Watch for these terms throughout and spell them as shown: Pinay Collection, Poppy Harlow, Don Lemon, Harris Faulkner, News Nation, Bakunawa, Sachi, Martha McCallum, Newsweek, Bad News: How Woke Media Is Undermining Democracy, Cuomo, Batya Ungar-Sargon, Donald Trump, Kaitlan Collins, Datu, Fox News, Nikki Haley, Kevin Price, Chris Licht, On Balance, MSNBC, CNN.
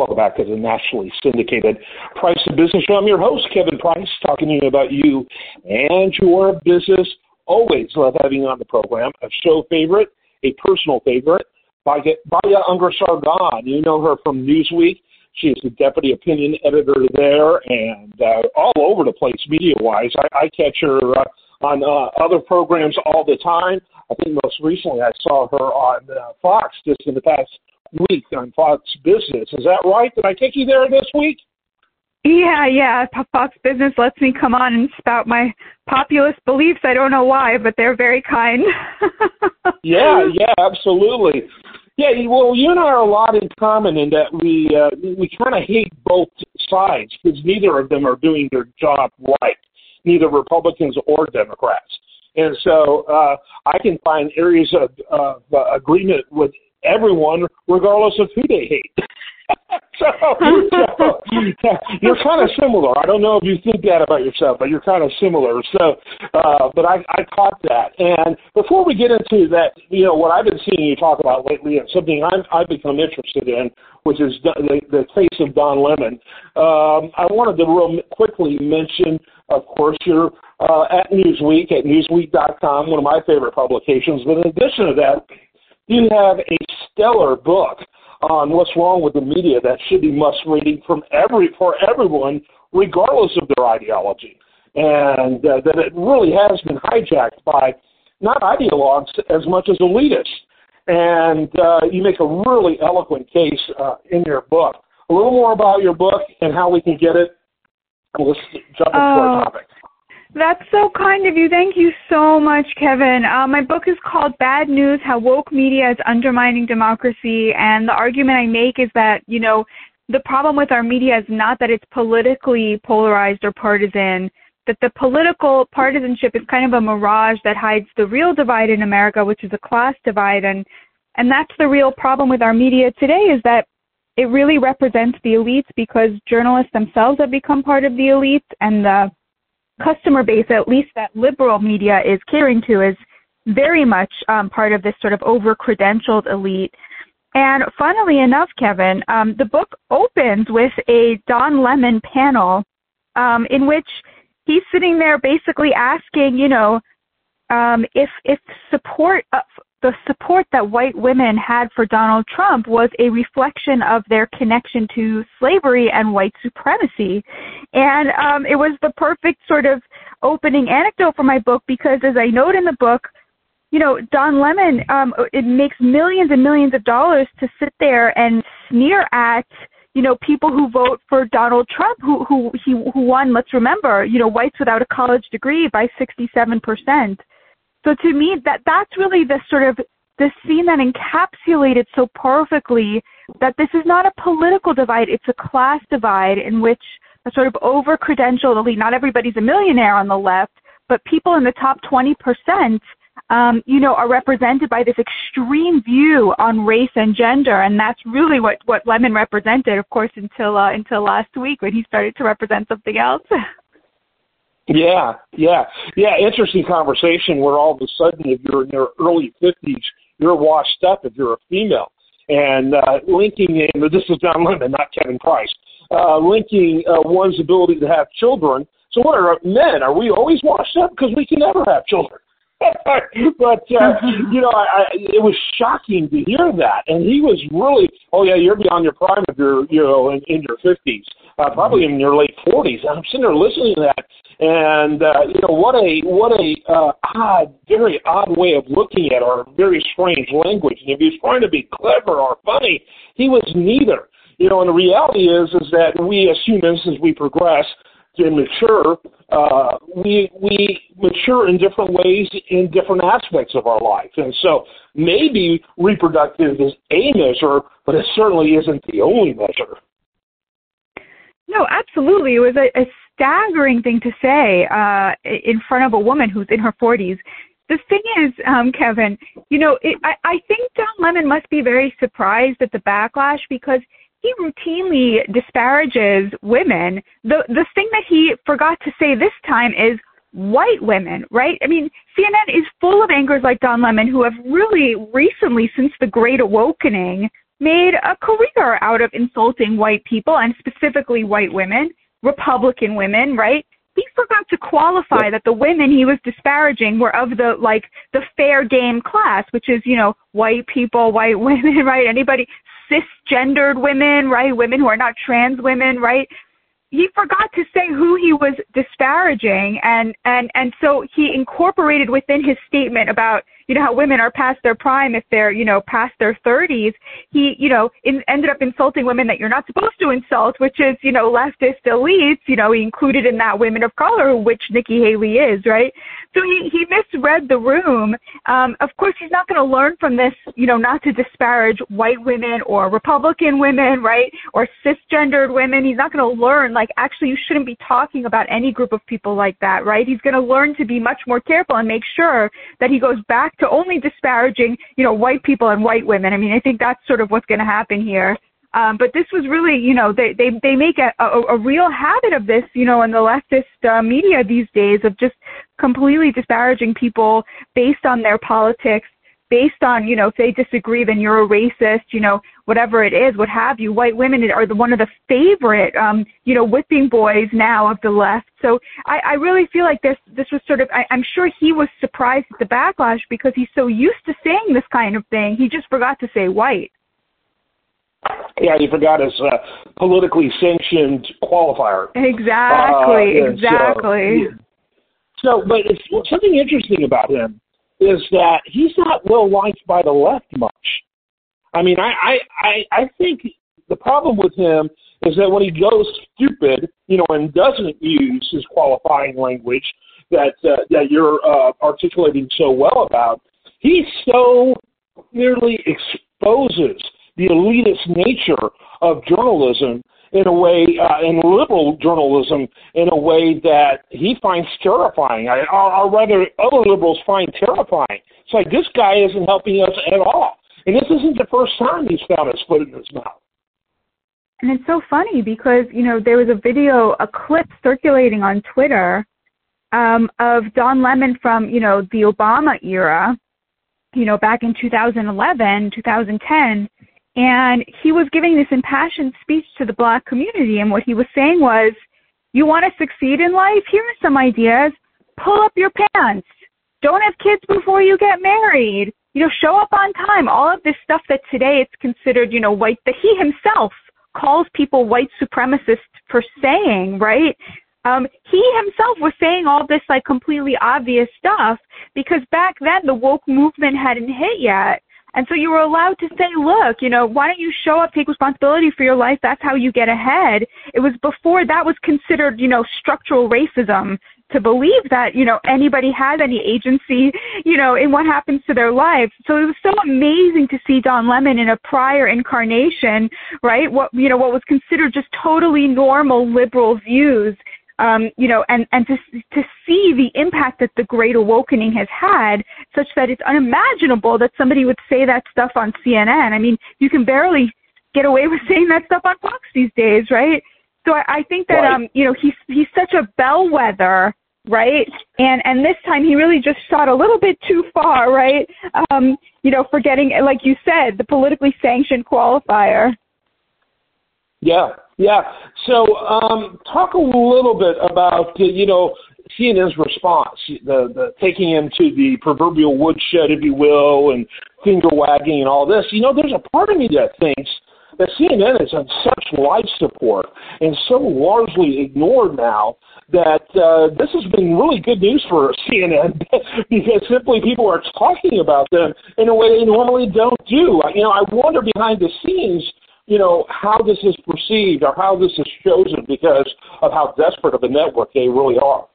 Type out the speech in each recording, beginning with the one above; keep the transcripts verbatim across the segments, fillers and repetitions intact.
Welcome back to the nationally syndicated Price of Business Show. I'm your host, Kevin Price, talking to you about you and your business. Always love having you on the program. A show favorite, a personal favorite, Batya Ungar-Sargon. You know her from Newsweek. She is the deputy opinion editor there and uh, all over the place media-wise. I, I catch her uh, on uh, other programs all the time. I think most recently I saw her on uh, Fox just in the past week on Fox Business. Is that right? Did I take you there this week? Yeah, yeah. Fox Business lets me come on and spout my populist beliefs. I don't know why, but they're very kind. Yeah, yeah, absolutely. Yeah, well, you and I are a lot in common in that we uh, we kind of hate both sides because neither of them are doing their job right, neither Republicans or Democrats. And so uh, I can find areas of, of uh, agreement with everyone, regardless of who they hate. so, so you're kind of similar. I don't know if you think that about yourself, but you're kind of similar. So, uh, but I, I caught that. And before we get into that, you know, what I've been seeing you talk about lately and something I'm, I've become interested in, which is the, the case of Don Lemon. Um, I wanted to real quickly mention, of course, you're uh, at Newsweek, at Newsweek dot com, one of my favorite publications. But in addition to that, you have a stellar book on what's wrong with the media that should be must-reading from every for everyone, regardless of their ideology, and uh, that it really has been hijacked by not ideologues as much as elitists. And uh, you make a really eloquent case uh, in your book. A little more about your book and how we can get it. Let's jump into uh, our topic. That's so kind of you. Thank you so much, Kevin. Uh, my book is called Bad News: How Woke Media Is Undermining Democracy, and the argument I make is that, you know, the problem with our media is not that it's politically polarized or partisan, that the political partisanship is kind of a mirage that hides the real divide in America, which is a class divide, and, and that's the real problem with our media today, is that it really represents the elites because journalists themselves have become part of the elites, and the customer base, at least that liberal media is catering to, is very much um, part of this sort of over-credentialed elite. And funnily enough, Kevin, um, the book opens with a Don Lemon panel um, in which he's sitting there basically asking, you know, um, if if support uh, the support that white women had for Donald Trump was a reflection of their connection to slavery and white supremacy. And um, it was the perfect sort of opening anecdote for my book because, as I note in the book, you know, Don Lemon, um, it makes millions and millions of dollars to sit there and sneer at, you know, people who vote for Donald Trump, who who he who won, let's remember, you know, whites without a college degree by sixty-seven percent. So to me, that that's really the sort of the scene that encapsulated so perfectly that this is not a political divide, it's a class divide in which a sort of over-credentialed elite, not everybody's a millionaire on the left, but people in the top twenty percent, um, you know, are represented by this extreme view on race and gender, and that's really what, what Lemon represented, of course, until uh, until last week when he started to represent something else. Yeah, yeah, yeah. Interesting conversation where all of a sudden, if you're in your early fifties, you're washed up if you're a female. And uh, linking, in, this is Don Lemon, not Kevin Price, uh, linking uh, one's ability to have children. So what are men? Are we always washed up? Because we can never have children. But, uh, you know, I, I, it was shocking to hear that. And he was really, oh, yeah, you're beyond your prime if you're, you know, in, in your fifties, uh, probably in your late forties. And I'm sitting there listening to that. And, uh, you know, what a what a uh, odd, very odd way of looking at our very strange language. And if he was trying to be clever or funny, he was neither. You know, and the reality is is that we as humans, as we progress, to mature, uh, we we mature in different ways in different aspects of our life. And so maybe reproductive is a measure, but it certainly isn't the only measure. No, absolutely. It was a, a staggering thing to say uh, in front of a woman who's in her forties. The thing is, um, Kevin, you know, it, I, I think Don Lemon must be very surprised at the backlash because he routinely disparages women. The the thing that he forgot to say this time is white women, right? I mean, C N N is full of anchors like Don Lemon who have really recently, since the Great Awakening, made a career out of insulting white people and specifically white women, Republican women, right? He forgot to qualify that the women he was disparaging were of the, like, the fair game class, which is, you know, white people, white women, right? Anybody, cisgendered women, right? Women who are not trans women, right? He forgot to say who he was disparaging, and, and, and so he incorporated within his statement about, you know, how women are past their prime if they're, you know, past their thirties. He, you know, in, ended up insulting women that you're not supposed to insult, which is, you know, leftist elites. You know, he included in that women of color, which Nikki Haley is, right? So he, he misread the room. Um, of course, he's not going to learn from this, you know, not to disparage white women or Republican women, right, or cisgendered women. He's not going to learn, like, actually, you shouldn't be talking about any group of people like that, right? He's going to learn to be much more careful and make sure that he goes back to only disparaging, you know, white people and white women. I mean, I think that's sort of what's going to happen here. Um, but this was really, you know, they they, they make a, a, a real habit of this, you know, in the leftist uh, media these days, of just completely disparaging people based on their politics, based on, you know, if they disagree, then you're a racist, you know, whatever it is, what have you. White women are the, one of the favorite, um, you know, whipping boys now of the left. So I, I really feel like this this was sort of, I, I'm sure he was surprised at the backlash because he's so used to saying this kind of thing. He just forgot to say white. Yeah, he forgot his uh, politically sanctioned qualifier. Exactly, uh, exactly. So, so but it's, something interesting about him is that he's not well-liked by the left much. I mean, I, I, I think the problem with him is that when he goes stupid, you know, and doesn't use his qualifying language that uh, that you're uh, articulating so well about, he so clearly exposes the elitist nature of journalism in a way, uh, in liberal journalism, in a way that he finds terrifying, or, or rather other liberals find terrifying. It's like, this guy isn't helping us at all. And this isn't the first time he's found his foot in his mouth. And it's so funny because, you know, there was a video, a clip circulating on Twitter um, of Don Lemon from, you know, the Obama era, you know, back in two thousand eleven, two thousand ten, and he was giving this impassioned speech to the black community, and what he was saying was, you want to succeed in life? Here are some ideas. Pull up your pants. Don't have kids before you get married. You know, show up on time. All of this stuff that today it's considered, you know, white, that he himself calls people white supremacists for saying, right? Um, he himself was saying all this, like, completely obvious stuff because back then the woke movement hadn't hit yet. And so you were allowed to say, look, you know, why don't you show up, take responsibility for your life? That's how you get ahead. It was before that was considered, you know, structural racism, to believe that, you know, anybody has any agency, you know, in what happens to their lives. So it was so amazing to see Don Lemon in a prior incarnation, right? What, you know, what was considered just totally normal liberal views, um, you know, and, and to, to see the impact that the Great Awakening has had, such that it's unimaginable that somebody would say that stuff on C N N. I mean, you can barely get away with saying that stuff on Fox these days, right? So I, I think that, right. um, you know, he's, he's such a bellwether, right? And and this time he really just shot a little bit too far, right? Um, you know, forgetting, like you said, the politically sanctioned qualifier. Yeah, yeah. So um, talk a little bit about, you know, C N N's response, the, the taking him to the proverbial woodshed, if you will, and finger wagging and all this. You know, there's a part of me that thinks that C N N is on such life support and so largely ignored now that uh, this has been really good news for C N N because simply people are talking about them in a way they normally don't do. You know, I wonder behind the scenes, you know, how this is perceived or how this is chosen because of how desperate of a network they really are.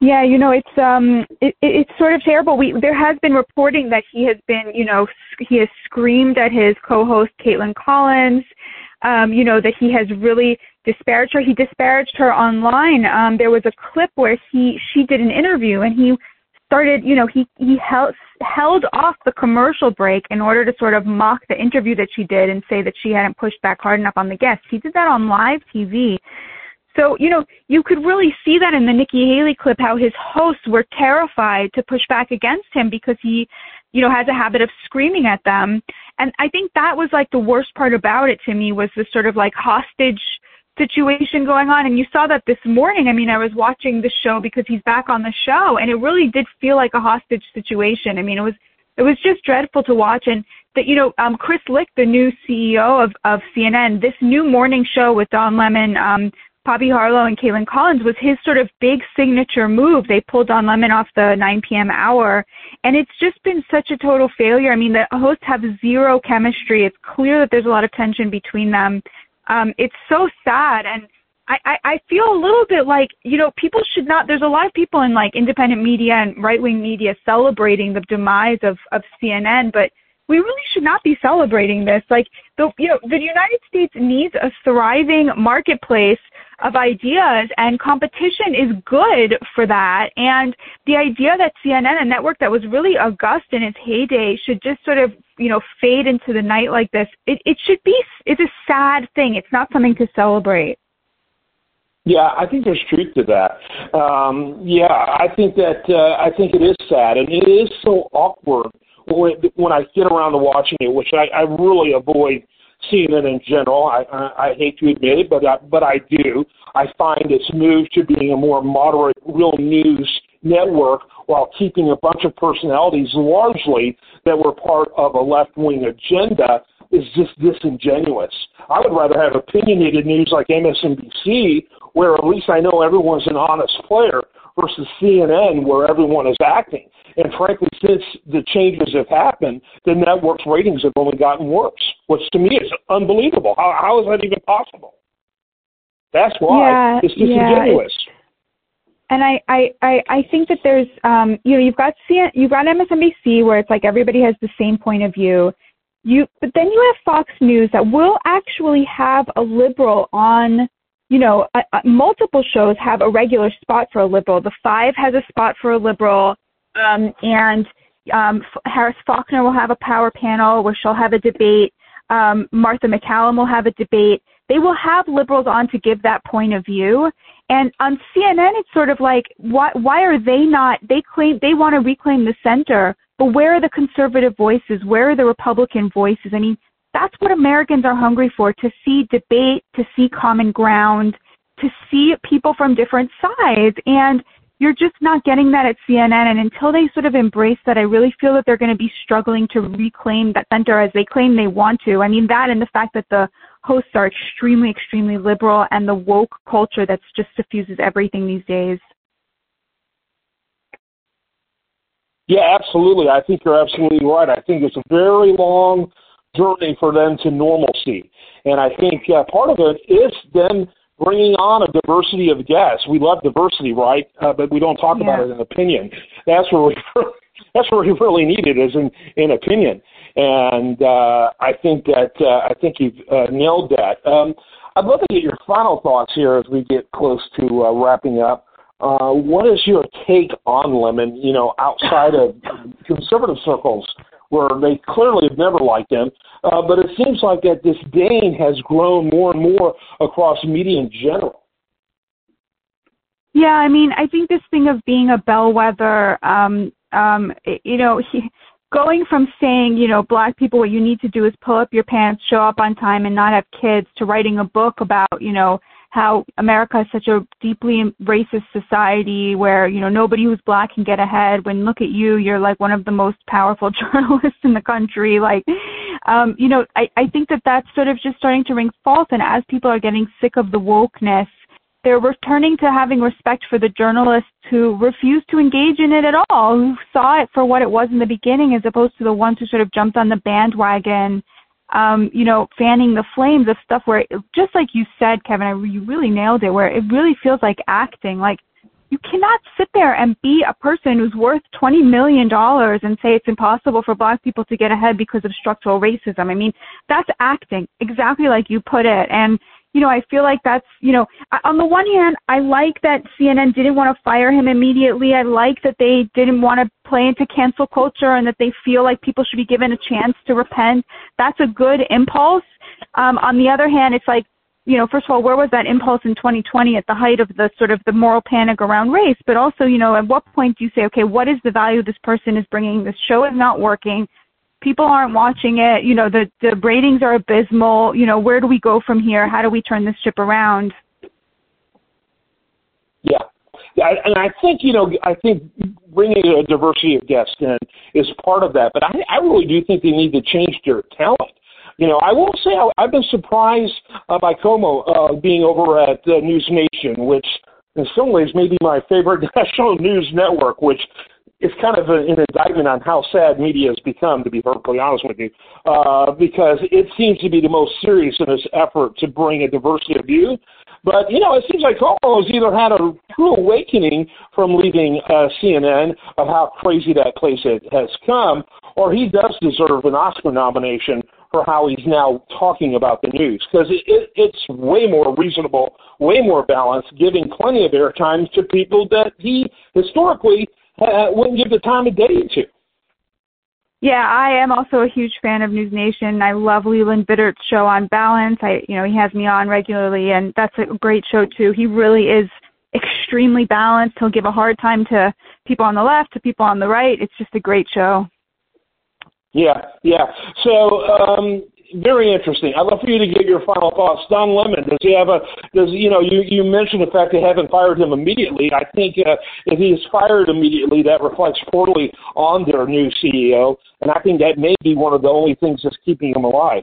Yeah, you know, it's um, it, it's sort of terrible. We there has been reporting that he has been, you know, he has screamed at his co-host Kaitlan Collins, um, you know, that he has really disparaged her. He disparaged her online. Um, there was a clip where he she did an interview and he started, you know, he he held held off the commercial break in order to sort of mock the interview that she did and say that she hadn't pushed back hard enough on the guests. He did that on live T V. So, you know, you could really see that in the Nikki Haley clip, how his hosts were terrified to push back against him because he you know, has a habit of screaming at them. And I think that was like the worst part about it to me was this sort of like hostage situation going on. And you saw that this morning. I mean, I was watching the show because he's back on the show, and it really did feel like a hostage situation. I mean, it was it was just dreadful to watch. And that, you know, um, Chris Licht, the new C E O of, of C N N, this new morning show with Don Lemon, um, Poppy Harlow, and Kaitlan Collins was his sort of big signature move. They pulled Don Lemon off the nine p.m. hour, and it's just been such a total failure. I mean, the hosts have zero chemistry. It's clear that there's a lot of tension between them. Um, it's so sad, and I, I, I feel a little bit like, you know, people should not, there's a lot of people in like independent media and right-wing media celebrating the demise of, of C N N, but we really should not be celebrating this. Like, the, you know, the United States needs a thriving marketplace of ideas, and competition is good for that. And the idea that C N N, a network that was really august in its heyday, should just sort of, you know, fade into the night like this, it, it should be, it's a sad thing. It's not something to celebrate. Yeah, I think there's truth to that. Um, yeah, I think that, uh, I think it is sad, and it is so awkward when I get around to watching it, which I, I really avoid C N N in general. I, I, I hate to admit it, but I, but I do. I find its move to being a more moderate, real news network while keeping a bunch of personalities largely that were part of a left-wing agenda is just disingenuous. I would rather have opinionated news like M S N B C, where at least I know everyone's an honest player, versus C N N, where everyone is acting. And frankly, since the changes have happened, the network's ratings have only gotten worse, which to me is unbelievable. How, how is that even possible? That's why yeah, it's disingenuous. Yeah, it's, and I, I, I, I think that there's, um, you know, you've got C N N, you've got M S N B C, where it's like everybody has the same point of view. You, but then you have Fox News that will actually have a liberal on. You know, uh, multiple shows have a regular spot for a liberal. The Five has a spot for a liberal, um, and um, F- Harris Faulkner will have a power panel where she'll have a debate. Um, Martha McCallum will have a debate. They will have liberals on to give that point of view. And on C N N, it's sort of like, why, why are they not? They claim they want to reclaim the center, but where are the conservative voices? Where are the Republican voices? I mean, that's what Americans are hungry for, to see debate, to see common ground, to see people from different sides. And you're just not getting that at C N N. And until they sort of embrace that, I really feel that they're going to be struggling to reclaim that center as they claim they want to. I mean, that and the fact that the hosts are extremely, extremely liberal, and the woke culture that's just suffuses everything these days. Yeah, absolutely. I think you're absolutely right. I think it's a very long journey for them to normalcy. And I think uh, part of it is them bringing on a diversity of guests. We love diversity, right? Uh, but we don't talk yeah. about it in opinion. That's where we that's where we really need it, is in, in opinion. And uh, I think that uh, I think you've uh, nailed that. Um, I'd love to get your final thoughts here as we get close to uh, wrapping up. Uh, what is your take on Lemon, you know, outside of conservative circles, where they clearly have never liked them, uh, but it seems like that disdain has grown more and more across media in general? Yeah, I mean, I think this thing of being a bellwether, um, um, you know, he, going from saying, you know, black people, what you need to do is pull up your pants, show up on time, and not have kids, to writing a book about, you know, how America is such a deeply racist society where, you know, nobody who's black can get ahead, when look at you, you're like one of the most powerful journalists in the country. Like, um, you know, I, I think that that's sort of just starting to ring false. And as people are getting sick of the wokeness, they're returning to having respect for the journalists who refuse to engage in it at all, who saw it for what it was in the beginning, as opposed to the ones who sort of jumped on the bandwagon, Um, you know, fanning the flames of stuff where, just like you said, Kevin, I, you really nailed it, where it really feels like acting. Like, you cannot sit there and be a person who's worth twenty million dollars and say it's impossible for black people to get ahead because of structural racism. I mean, that's acting, exactly like you put it. And, you know, I feel like that's, you know, on the one hand, I like that C N N didn't want to fire him immediately. I like that they didn't want to play into cancel culture, and that they feel like people should be given a chance to repent. That's a good impulse. Um, on the other hand, it's like, you know, first of all, where was that impulse in twenty twenty at the height of the sort of the moral panic around race? But also, you know, at what point do you say, okay, what is the value this person is bringing? This show is not working. People aren't watching it. You know, the, the ratings are abysmal. You know, where do we go from here? How do we turn this ship around? Yeah. I, and I think, you know, I think bringing a diversity of guests in is part of that. But I, I really do think they need to change their talent. You know, I will say I, I've been surprised uh, by Cuomo uh, being over at uh, News Nation, which in some ways may be my favorite national news network, which is kind of a, an indictment on how sad media has become, to be perfectly honest with you, uh, because it seems to be the most serious in its effort to bring a diversity of view. But, you know, it seems like Cuomo has either had a true awakening from leaving uh, C N N of how crazy that place has come, or he does deserve an Oscar nomination for how he's now talking about the news, because it, it, it's way more reasonable, way more balanced, giving plenty of airtime to people that he historically uh, wouldn't give the time of day to. Yeah, I am also a huge fan of News Nation. I love Leland Bittert's show On Balance. I, you know, he has me on regularly, and that's a great show too. He really is extremely balanced. He'll give a hard time to people on the left, to people on the right. It's just a great show. Yeah, yeah. So um, very interesting. I'd love for you to get your final thoughts. Don Lemon, does he have a? Does you know? You, you mentioned the fact they haven't fired him immediately. I think uh, if he is fired immediately, that reflects poorly on their new C E O. And I think that may be one of the only things that's keeping him alive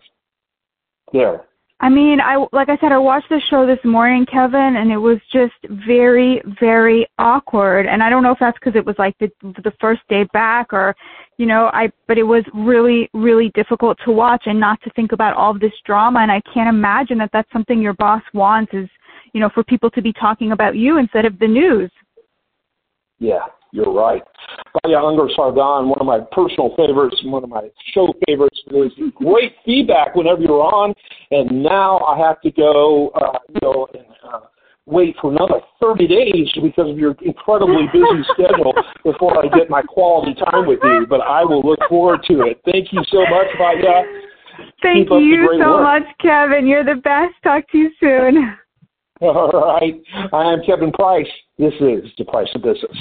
there. I mean, I like I said, I watched the show this morning, Kevin, and it was just very, very awkward. And I don't know if that's because it was like the the first day back or, you know, I. But it was really, really difficult to watch and not to think about all of this drama. And I can't imagine that that's something your boss wants is, you know, for people to be talking about you instead of the news. Yeah. You're right. Batya Ungar-Sargon, one of my personal favorites, one of my show favorites. There was great feedback whenever you're on, and now I have to go, uh, you know, and, uh, wait for another thirty days because of your incredibly busy schedule before I get my quality time with you. But I will look forward to it. Thank you so much, Batya. Thank Keep you so work. much, Kevin. You're the best. Talk to you soon. All right. I am Kevin Price. This is The Price of Business.